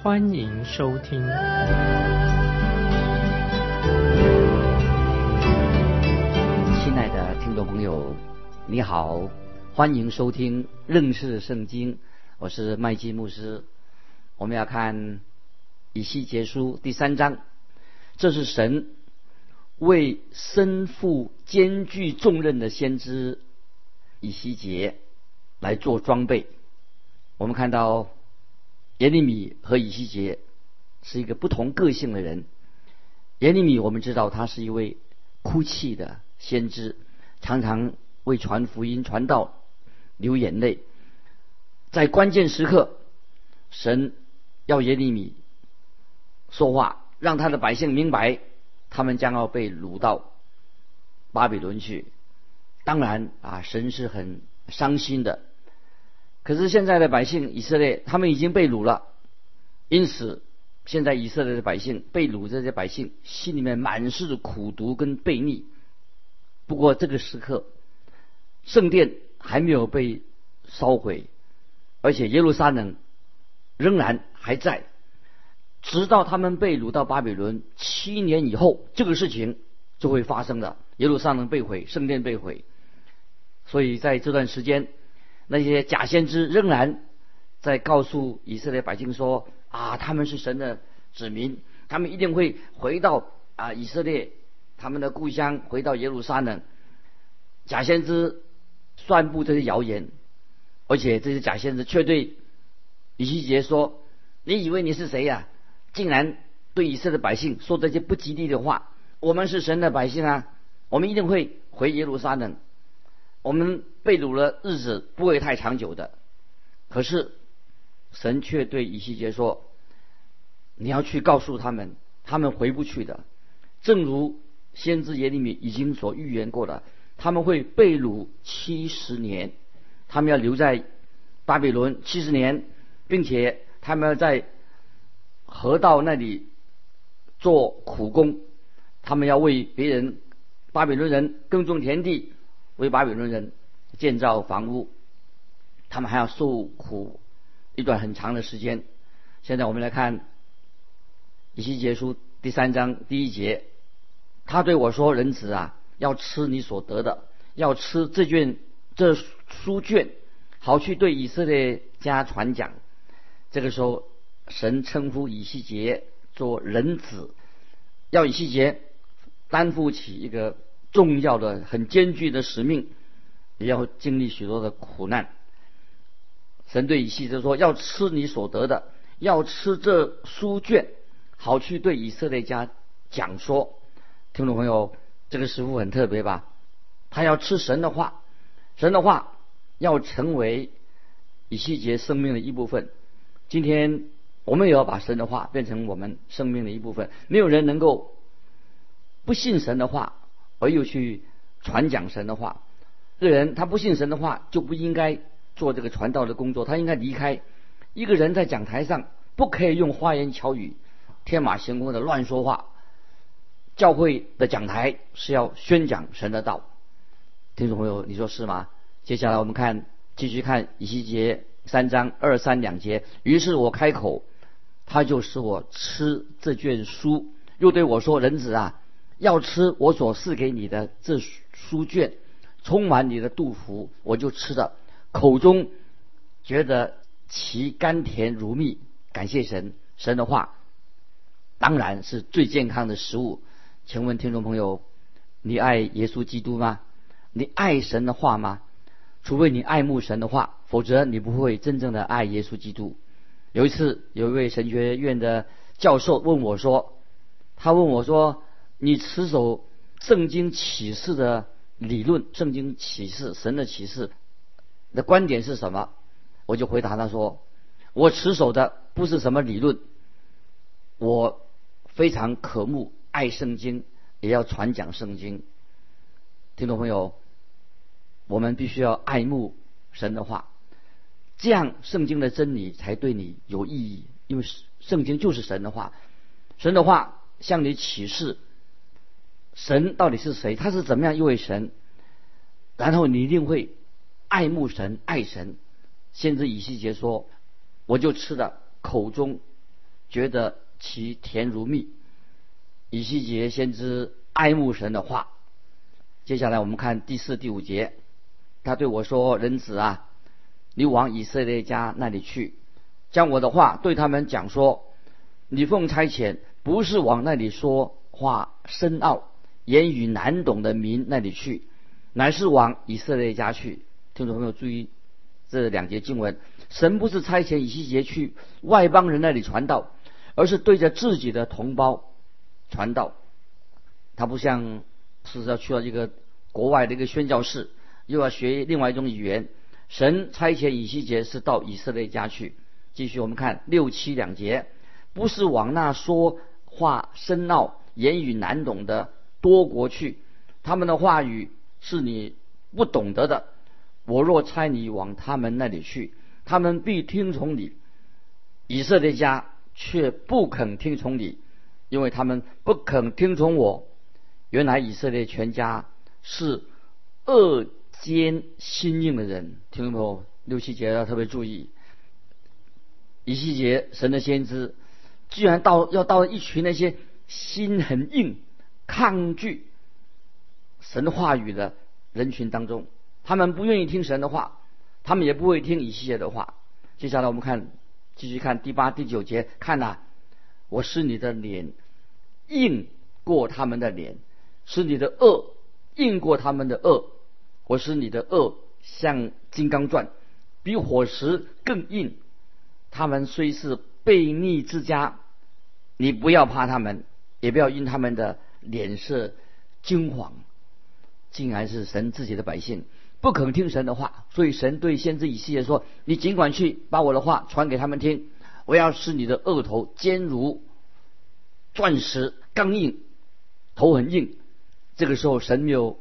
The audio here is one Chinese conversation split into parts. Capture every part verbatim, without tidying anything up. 欢迎收听。亲爱的听众朋友，你好，欢迎收听认识圣经，我是麦基牧师。我们要看以西结书第三章，这是神为身负艰巨重任的先知以西结来做装备。我们看到耶利米和以西结是一个不同个性的人。耶利米我们知道他是一位哭泣的先知，常常为传福音传道流眼泪。在关键时刻，神要耶利米说话，让他的百姓明白他们将要被掳到巴比伦去。当然啊，神是很伤心的。可是现在的百姓以色列，他们已经被掳了，因此现在以色列的百姓被掳，这些百姓心里面满是苦毒跟悖逆。不过这个时刻，圣殿还没有被烧毁，而且耶路撒冷仍然还在。直到他们被掳到巴比伦七年以后，这个事情就会发生的，耶路撒冷被毁，圣殿被毁。所以在这段时间，那些假先知仍然在告诉以色列百姓说啊，他们是神的子民，他们一定会回到啊以色列他们的故乡，回到耶路撒冷。假先知散布这些谣言，而且这些假先知却对以西结说，你以为你是谁呀、啊？竟然对以色列百姓说这些不吉利的话。我们是神的百姓啊，我们一定会回耶路撒冷，我们被掳的日子不会太长久的。可是神却对以西结说，你要去告诉他们，他们回不去的，正如先知耶利米已经所预言过的，他们会被掳七十年，他们要留在巴比伦七十年，并且他们要在河道那里做苦工，他们要为别人巴比伦人耕种田地，为巴比伦人建造房屋，他们还要受苦一段很长的时间。现在我们来看以西结书第三章第一节，他对我说，人子啊，要吃你所得的，要吃这卷这书卷，好去对以色列家传讲。这个时候神称呼以西结做人子，要以西结担负起一个重要的很艰巨的使命，也要经历许多的苦难。神对以西结说，要吃你所得的，要吃这书卷，好去对以色列家讲说。听众朋友，这个师傅很特别吧，他要吃神的话，神的话要成为以西结生命的一部分。今天我们也要把神的话变成我们生命的一部分。没有人能够不信神的话而又去传讲神的话。这个人他不信神的话，就不应该做这个传道的工作，他应该离开。一个人在讲台上不可以用花言巧语、天马行空的乱说话。教会的讲台是要宣讲神的道。听众朋友，你说是吗？接下来我们看，继续看以西结三章二三两节。于是我开口，他就使我吃这卷书，又对我说，人子啊，要吃我所赐给你的这书卷，充满你的肚腹。我就吃了，口中觉得其甘甜如蜜。感谢神，神的话当然是最健康的食物。请问听众朋友，你爱耶稣基督吗？你爱神的话吗？除非你爱慕神的话，否则你不会真正的爱耶稣基督。有一次，有一位神学院的教授问我说，他问我说，你持守圣经启示的理论，圣经启示，神的启示的观点是什么？我就回答他说，我持守的不是什么理论，我非常渴慕爱圣经，也要传讲圣经。听众朋友，我们必须要爱慕神的话，这样圣经的真理才对你有意义。因为圣经就是神的话，神的话向你启示神到底是谁，他是怎么样一位神，然后你一定会爱慕神爱神。先知以西结说，我就吃的口中觉得其甜如蜜。以西结先知爱慕神的话。接下来我们看第四第五节，他对我说，人子啊，你往以色列家那里去，将我的话对他们讲说，你奉差遣，不是往那里说话深奥言语难懂的民那里去，乃是往以色列家去。听众朋友注意这两节经文，神不是差遣以西结去外邦人那里传道，而是对着自己的同胞传道。他不像是要去到一个国外的一个宣教士，又要学另外一种语言。神差遣以西结是到以色列家去。继续我们看六七两节，不是往那说话深奥言语难懂的多国去，他们的话语是你不懂得的，我若差你往他们那里去，他们必听从你。以色列家却不肯听从你，因为他们不肯听从我。原来以色列全家是恶奸心硬的人。听众朋友，六七节要特别注意，以西结神的先知居然到要到一群那些心很硬抗拒神话语的人群当中，他们不愿意听神的话，他们也不会听以西结的话。接下来我们看继续看第八第九节，看啊，我使你的脸硬过他们的脸，使你的恶硬过他们的恶，我使你的恶像金刚钻，比火石更硬。他们虽是悖逆之家，你不要怕他们，也不要因他们的脸色惊惶。竟然是神自己的百姓不肯听神的话，所以神对先知以西结说，你尽管去把我的话传给他们听，我要使你的额头坚如钻石，刚硬，头很硬。这个时候神没有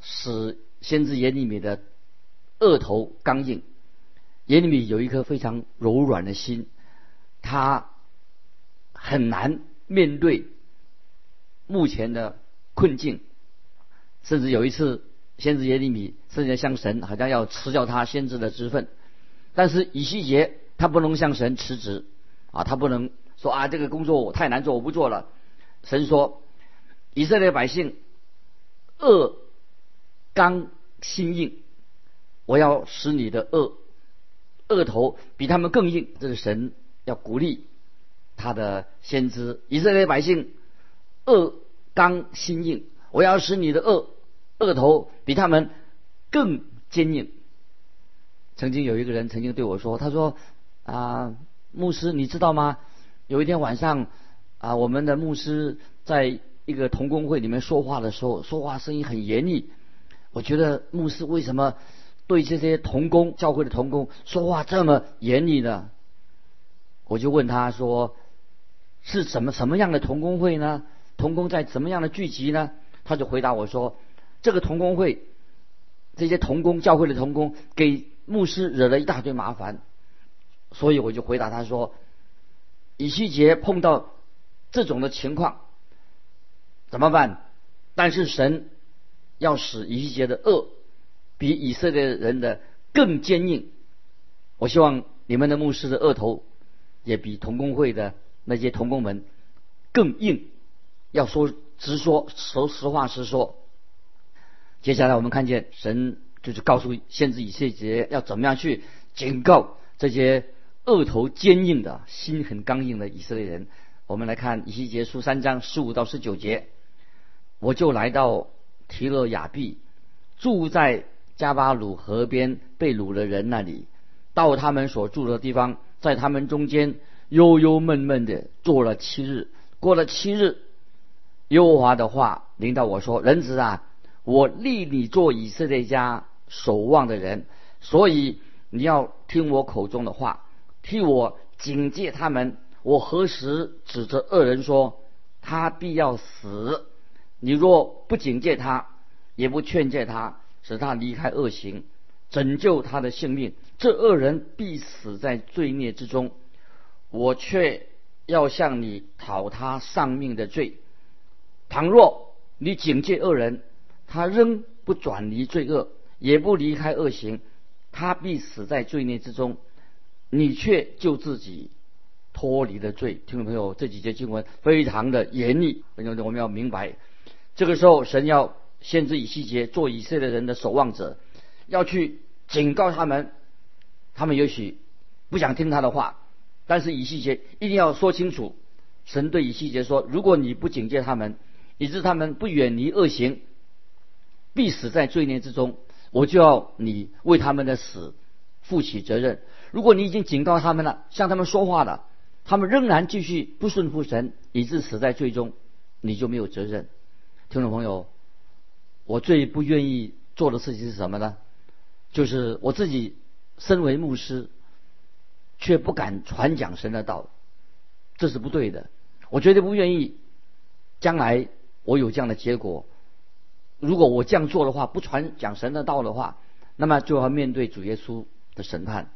使先知耶利米的额头刚硬，耶利米有一颗非常柔软的心，他很难面对目前的困境。甚至有一次先知耶利米甚至向神好像要辞掉他先知的职分，但是以西结他不能向神辞职啊，他不能说啊这个工作我太难做我不做了。神说以色列百姓恶刚心硬，我要使你的恶恶头比他们更硬。这是神要鼓励他的先知，以色列百姓恶刚心硬，我要使你的恶恶头比他们更坚硬。曾经有一个人曾经对我说，他说啊，牧师你知道吗，有一天晚上啊，我们的牧师在一个同工会里面说话的时候，说话声音很严厉，我觉得牧师为什么对这些同工教会的同工说话这么严厉呢？我就问他说，是什么什么样的同工会呢？同工在什么样的聚集呢？他就回答我说，这个同工会这些同工教会的同工给牧师惹了一大堆麻烦。所以我就回答他说，以西结碰到这种的情况怎么办？但是神要使以西结的恶比以色列人的更坚硬，我希望你们的牧师的恶头也比同工会的那些同工们更硬，要说直说，说实话实说。接下来我们看见神就是告诉先知以西结要怎么样去警告这些恶头坚硬的心很刚硬的以色列人。我们来看以西结书三章十五到十九节，我就来到提勒雅毕，住在加巴鲁河边被掳的人那里，到他们所住的地方，在他们中间悠悠闷闷的坐了七日。过了七日，耶和华的话临到我说，人子啊，我立你做以色列家守望的人，所以你要听我口中的话，替我警戒他们，我何时指着恶人说他必要死？你若不警戒他，也不劝诫他，使他离开恶行，拯救他的性命，这恶人必死在罪孽之中。我却要向你讨他丧命的罪。倘若你警戒恶人，他仍不转离罪恶，也不离开恶行，他必死在罪孽之中。你却救自己脱离的罪。听众朋友，这几节经文非常的严厉，我们要明白，这个时候神要限制以西结做以色列人的守望者，要去警告他们，他们也许不想听他的话，但是以西结一定要说清楚。神对以西结说，如果你不警戒他们，以致他们不远离恶行，必死在罪孽之中，我就要你为他们的死负起责任。如果你已经警告他们了，向他们说话了，他们仍然继续不顺服神，以致死在罪中，你就没有责任。听众朋友，我最不愿意做的事情是什么呢？就是我自己身为牧师，却不敢传讲神的道，这是不对的。我绝对不愿意将来我有这样的结果。如果我这样做的话，不传讲神的道的话，那么就要面对主耶稣的审判。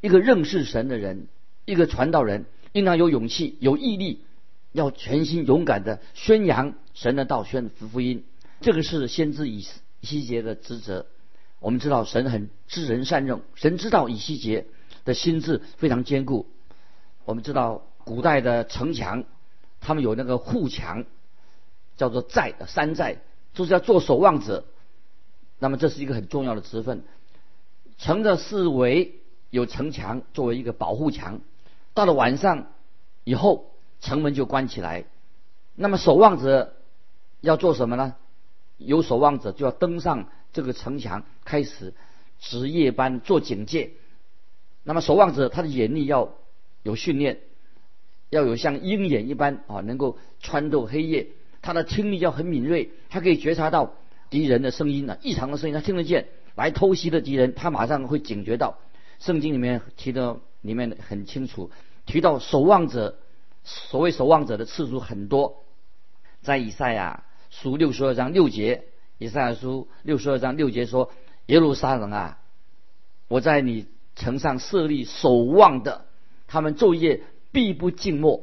一个认识神的人，一个传道人，应当有勇气有毅力，要全心勇敢地宣扬神的道，宣福音。这个是先知以西结的职责。我们知道神很知人善任，神知道以西结的心智非常坚固。我们知道古代的城墙，他们有那个护墙，叫做寨，山寨，就是要做守望者。那么这是一个很重要的职分。城的四围有城墙作为一个保护墙，到了晚上以后，城门就关起来。那么守望者要做什么呢？有守望者就要登上这个城墙，开始值夜班做警戒。那么守望者他的眼力要有训练，要有像鹰眼一般啊，能够穿透黑夜。他的听力要很敏锐，他可以觉察到敌人的声音啊，异常的声音他听得见，来偷袭的敌人他马上会警觉到。圣经里面提到，里面很清楚提到守望者，所谓守望者的次数很多。在以赛亚书六十二章六节，以赛亚书六十二章六节说：耶路撒冷啊，我在你城上设立守望的，他们昼夜必不静默。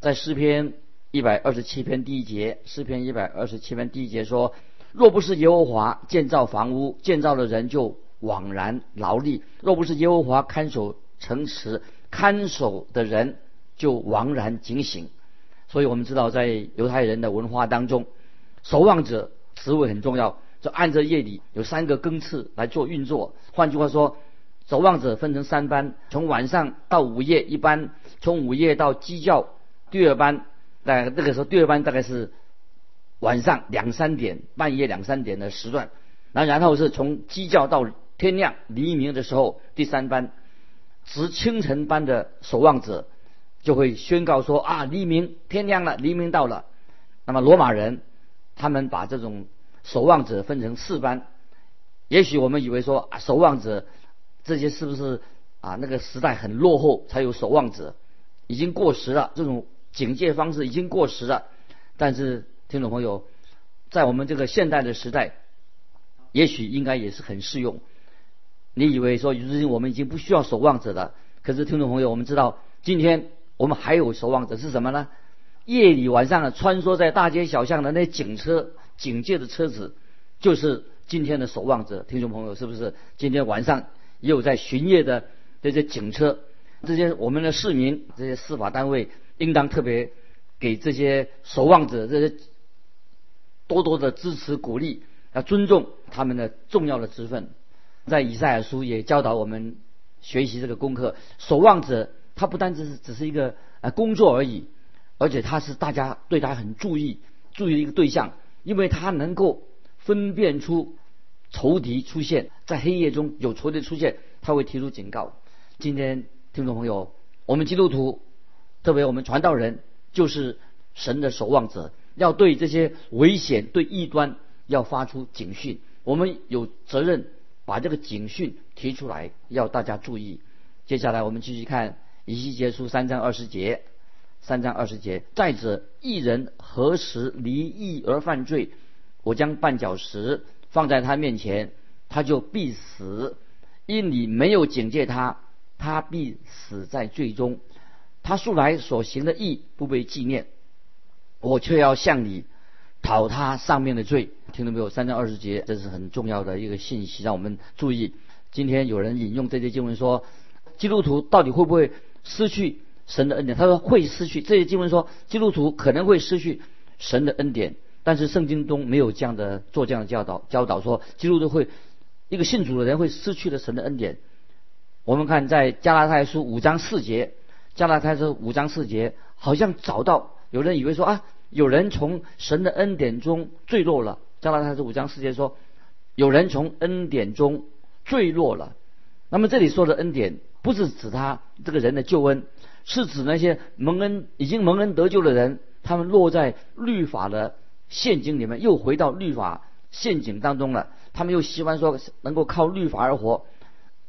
在诗篇一百二十七篇第一节，诗篇一百二十七篇第一节说：若不是耶和华建造房屋，建造的人就枉然劳力；若不是耶和华看守城池，看守的人就枉然警醒。所以我们知道，在犹太人的文化当中，守望者职位很重要，就按着夜里有三个更次来做运作。换句话说，守望者分成三班，从晚上到午夜一班，从午夜到鸡叫第二班。那这个时候第二班大概是晚上两三点，半夜两三点的时段。那然后是从鸡叫到天亮黎明的时候，第三班值清晨班的守望者就会宣告说啊，黎明，天亮了，黎明到了。那么罗马人他们把这种守望者分成四班。也许我们以为说啊，守望者这些是不是啊？那个时代很落后才有守望者，已经过时了，这种警戒方式已经过时了。但是听众朋友，在我们这个现代的时代，也许应该也是很适用。你以为说如今我们已经不需要守望者了，可是听众朋友，我们知道今天我们还有守望者是什么呢？夜里晚上穿梭在大街小巷的那警车，警戒的车子，就是今天的守望者。听众朋友，是不是今天晚上也有在巡夜的这些警车？这些我们的市民，这些司法单位应当特别给这些守望者这些多多的支持鼓励，要尊重他们的重要的职分。在以赛亚书也教导我们学习这个功课，守望者他不单只是只是一个呃工作而已，而且他是大家对他很注意注意的一个对象，因为他能够分辨出仇敌出现，在黑夜中有仇敌出现，他会提出警告。今天听众朋友，我们基督徒，特别我们传道人，就是神的守望者，要对这些危险、对异端要发出警讯。我们有责任把这个警讯提出来，要大家注意。接下来我们继续看以西结书三章二十节，三章二十节。再者，一人何时离义而犯罪，我将绊脚石放在他面前，他就必死。因你没有警戒他，他必死在罪中。他素来所行的义不被纪念，我却要向你讨他上面的罪。听到没有？三章二十节，这是很重要的一个信息，让我们注意。今天有人引用这些经文说，基督徒到底会不会失去神的恩典？他说会失去。这些经文说基督徒可能会失去神的恩典，但是圣经中没有这样的做这样的教导，教导说基督徒会，一个信主的人会失去了神的恩典。我们看在加拉太书五章四节，加拉太书五章四节，好像找到有人以为说啊，有人从神的恩典中坠落了。加拉太书五章四节说，有人从恩典中坠落了。那么这里说的恩典，不是指他这个人的救恩，是指那些蒙恩已经蒙恩得救的人，他们落在律法的陷阱里面，又回到律法陷阱当中了。他们又希望说能够靠律法而活，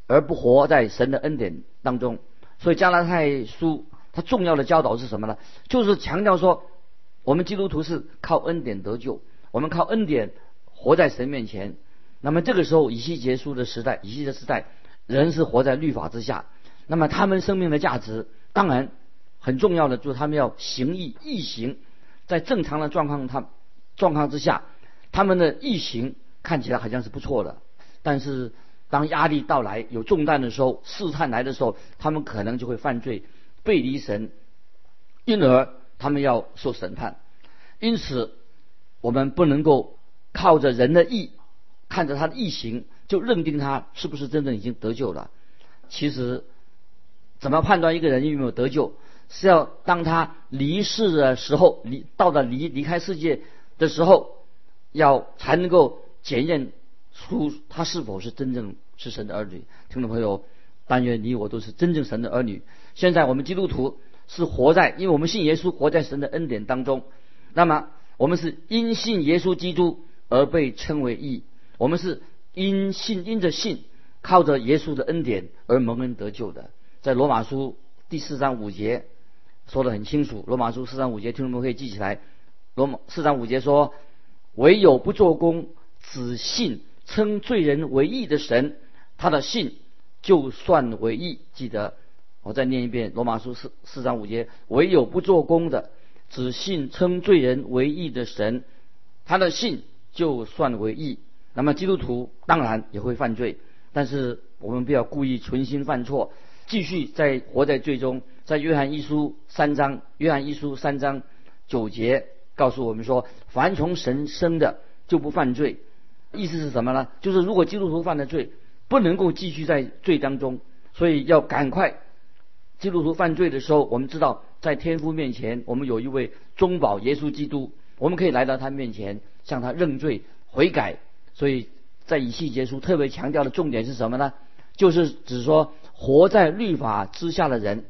而不活在神的恩典当中。所以加拉太书它重要的教导是什么呢？就是强调说，我们基督徒是靠恩典得救，我们靠恩典活在神面前。那么这个时候，以西结书的时代，以西结时代，人是活在律法之下。那么他们生命的价值，当然很重要的就是他们要行义，义行，在正常的状况他状况之下，他们的义行看起来好像是不错的。但是当压力到来，有重担的时候，试探来的时候，他们可能就会犯罪，背离神，因而他们要受审判。因此我们不能够靠着人的义，看着他的义行就认定他是不是真正已经得救了。其实怎么判断一个人有没有得救，是要当他离世的时候，离到了离离开世界的时候，要才能够检验出他是否是真正是神的儿女。听众朋友，但愿你我都是真正神的儿女。现在我们基督徒是活在，因为我们信耶稣，活在神的恩典当中。那么我们是因信耶稣基督而被称为义，我们是因信，因着信，靠着耶稣的恩典而蒙恩得救的。在罗马书第四章五节说得很清楚，罗马书四章五节，听众们可以记起来。罗马四章五节说，唯有不做工，只信称罪人为义的神，他的信就算为义。记得我再念一遍，罗马书 四, 四章五节，唯有不做工的，只信称罪人为义的神，他的信就算为义。那么基督徒当然也会犯罪，但是我们不要故意存心犯错，继续在活在罪中。在约翰一书三章，约翰一书三章九节告诉我们说，凡从神生的就不犯罪。意思是什么呢？就是如果基督徒犯了罪，不能够继续在罪当中，所以要赶快。基督徒犯罪的时候，我们知道在天父面前，我们有一位中保耶稣基督，我们可以来到他面前，向他认罪悔改。所以在以西结书特别强调的重点是什么呢？就是指说活在律法之下的人，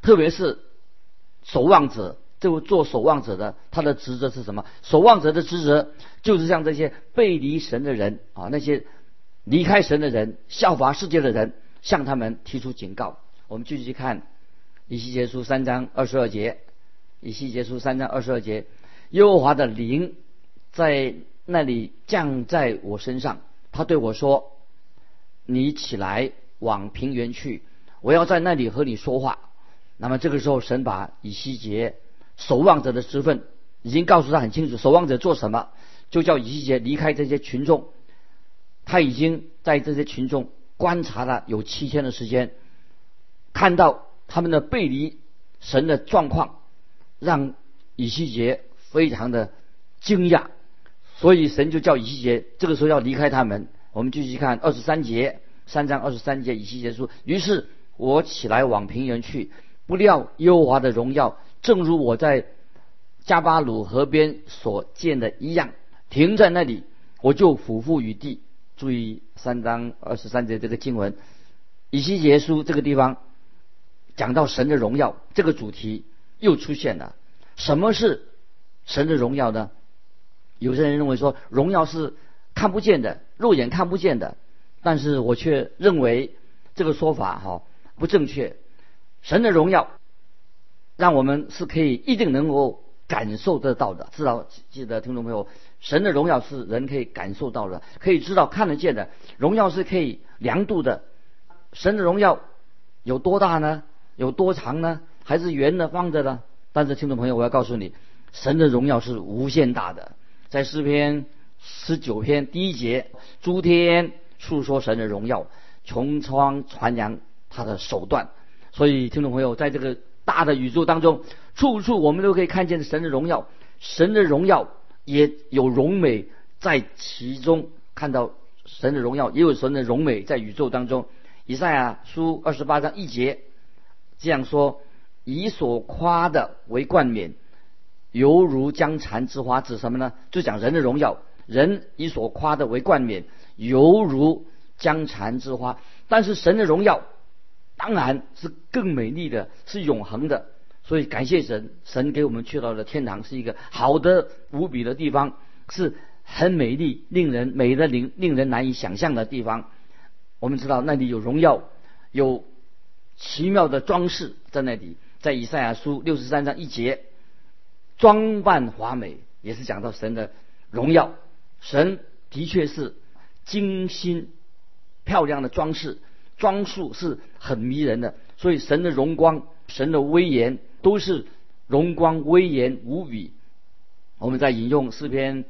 特别是守望者。这位做守望者的，他的职责是什么？守望者的职责就是像这些背离神的人啊，那些离开神的人，效法世界的人，向他们提出警告。我们继续看以西结书三章二十二节，以西结书三章二十二节，耶和华的灵在那里降在我身上，他对我说：“你起来往平原去，我要在那里和你说话。”那么这个时候，神把以西结守望者的职分已经告诉他很清楚，守望者做什么，就叫以西结离开这些群众。他已经在这些群众观察了有七天的时间。看到他们的背离神的状况，让以西结非常的惊讶，所以神就叫以西结这个时候要离开他们。我们继续看二十三节，三章二十三节，以西结说：“于是我起来往平原去，不料耶和华的荣耀正如我在加巴鲁河边所见的一样，停在那里，我就俯伏于地。”注意三章二十三节这个经文，以西结书这个地方讲到神的荣耀，这个主题又出现了。什么是神的荣耀呢？有些人认为说荣耀是看不见的，肉眼看不见的，但是我却认为这个说法哈不正确。神的荣耀，让我们是可以一定能够感受得到的。知道，记得听众朋友，神的荣耀是人可以感受到的，可以知道看得见的，荣耀是可以量度的。神的荣耀有多大呢？有多长呢？还是圆的方的呢？但是听众朋友，我要告诉你，神的荣耀是无限大的。在诗篇十九篇第一节，诸天述说神的荣耀，穹苍传扬他的手段。所以听众朋友，在这个大的宇宙当中，处处我们都可以看见神的荣耀，神的荣耀也有荣美在其中，看到神的荣耀也有神的荣美在宇宙当中。以赛亚书二十八章一节这样说，以所夸的为冠冕，犹如将残之花。指什么呢？就讲人的荣耀，人以所夸的为冠冕，犹如将残之花。但是神的荣耀当然是更美丽的，是永恒的。所以感谢神，神给我们去到的天堂是一个好的无比的地方，是很美丽，令人美的令令人难以想象的地方。我们知道那里有荣耀，有奇妙的装饰在那里。在以赛亚书六十三章一节，装扮华美，也是讲到神的荣耀。神的确是精心漂亮的装饰，装束是很迷人的。所以神的荣光，神的威严，都是荣光威严无比。我们在引用诗篇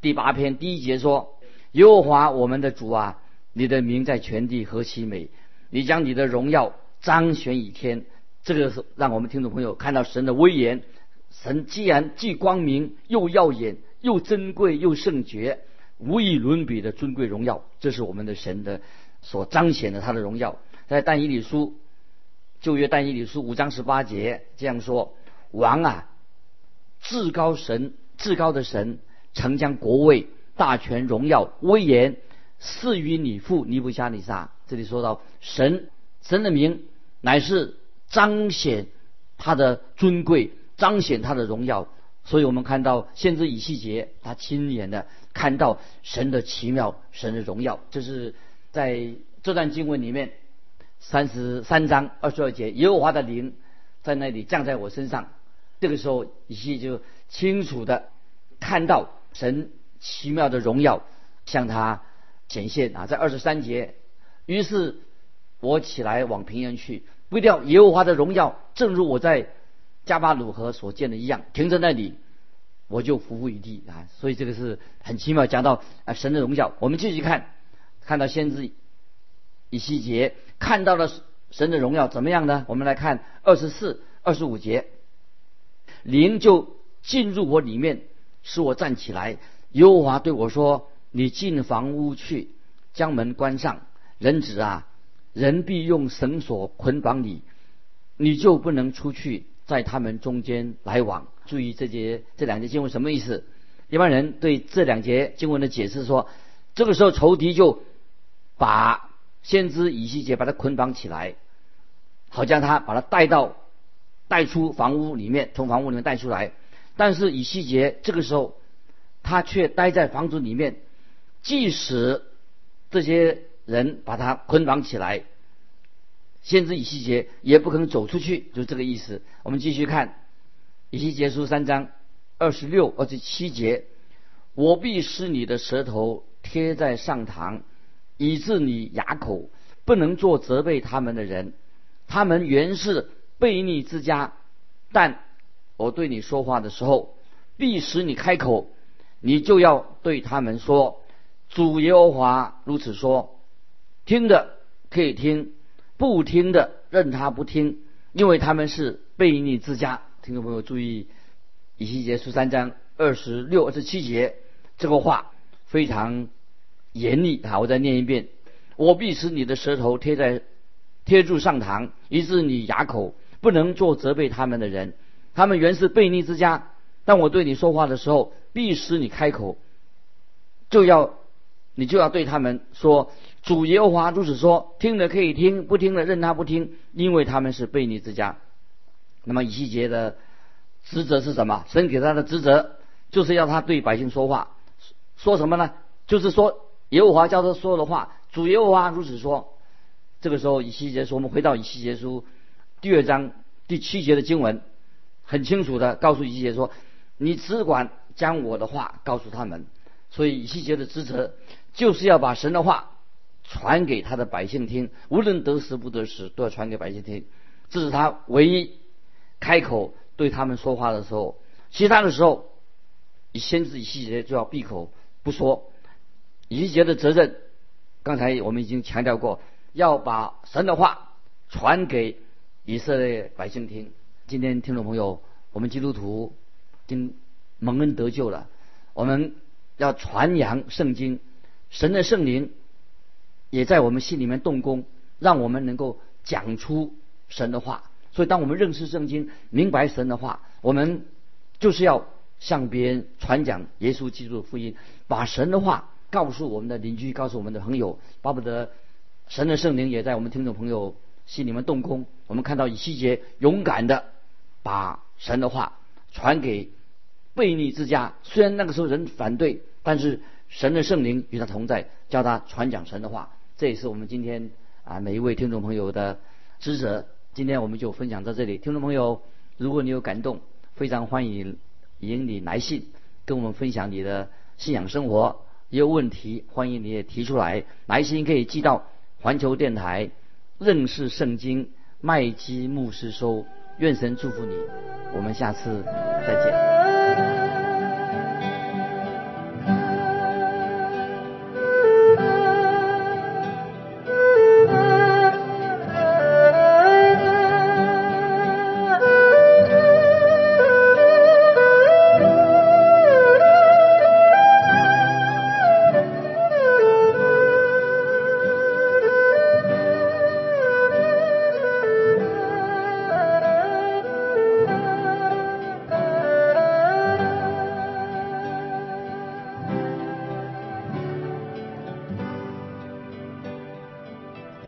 第八篇第一节说，耶和华我们的主啊，你的名在全地何其美，你将你的荣耀彰显于天。这个是让我们听众朋友看到神的威严。神既然既光明又耀眼，又珍贵又圣洁，无以伦比的尊贵荣耀，这是我们的神的所彰显的他的荣耀。在但以理书，旧约但以理书五章十八节这样说，王啊，至高神至高的神曾将国位、大权、荣耀、威严赐予你父尼布甲尼撒。这里说到神，神的名乃是彰显他的尊贵，彰显他的荣耀。所以我们看到先知以西结他亲眼的看到神的奇妙，神的荣耀。这是在这段经文里面三十三章二十二节，耶和华的灵在那里降在我身上。这个时候以西结就清楚的看到神奇妙的荣耀向他显现啊。在二十三节，于是我起来往平原去，为了耶和华的荣耀正如我在加巴鲁河所见的一样，停在那里，我就伏伏于地啊。所以这个是很奇妙，讲到啊神的荣耀。我们继续看，看到先知以西结看到了神的荣耀怎么样呢？我们来看二十四、二十五节，灵就进入我里面，使我站起来。耶和华对我说：“你进房屋去，将门关上。人子啊，人必用绳索捆绑你，你就不能出去。”在他们中间来往。注意这节这两节经文什么意思？一般人对这两节经文的解释说，这个时候仇敌就把先知以西结把他捆绑起来，好将他把他带到带出房屋里面，从房屋里面带出来。但是以西结这个时候他却待在房子里面，即使这些人把他捆绑起来，先知以西结也不肯走出去，就这个意思。我们继续看以西结书三章二十六、二十七节：“我必使你的舌头贴在上膛，以致你哑口，不能做责备他们的人。他们原是悖逆之家，但我对你说话的时候，必使你开口，你就要对他们说：主耶和华如此说，听的可以听。”不听的任他不听，因为他们是悖逆之家。听众朋友注意，以西结书三章二十六、二十七节，这个话非常严厉啊！我再念一遍：我必使你的舌头贴在贴住上膛，以致你哑口，不能做责备他们的人。他们原是悖逆之家，但我对你说话的时候，必使你开口，就要你就要对他们说。主耶和华如此说，听的可以听，不听的任他不听，因为他们是悖逆之家。那么以西结的职责是什么？神给他的职责就是要他对百姓说话，说什么呢？就是说耶和华叫他说的话，主耶和华如此说。这个时候以西结说，我们回到以西结书第二章第七节的经文很清楚的告诉以西结说，你只管将我的话告诉他们。所以以西结的职责就是要把神的话传给他的百姓听，无论得时不得时都要传给百姓听，这是他唯一开口对他们说话的时候。其他的时候先知以西结就要闭口不说。以西结的责任刚才我们已经强调过，要把神的话传给以色列百姓听。今天听众朋友，我们基督徒已经蒙恩得救了，我们要传扬圣经，神的圣灵也在我们心里面动工，让我们能够讲出神的话。所以当我们认识圣经，明白神的话，我们就是要向别人传讲耶稣基督的福音，把神的话告诉我们的邻居，告诉我们的朋友，巴不得神的圣灵也在我们听众朋友心里面动工。我们看到以西结勇敢的把神的话传给悖逆之家，虽然那个时候人反对，但是神的圣灵与他同在，叫他传讲神的话。这也是我们今天啊每一位听众朋友的职责。今天我们就分享到这里。听众朋友，如果你有感动，非常欢迎迎你来信跟我们分享你的信仰生活，也有问题欢迎你也提出来。来信可以寄到环球电台认识圣经麦基牧师收。愿神祝福你，我们下次再见。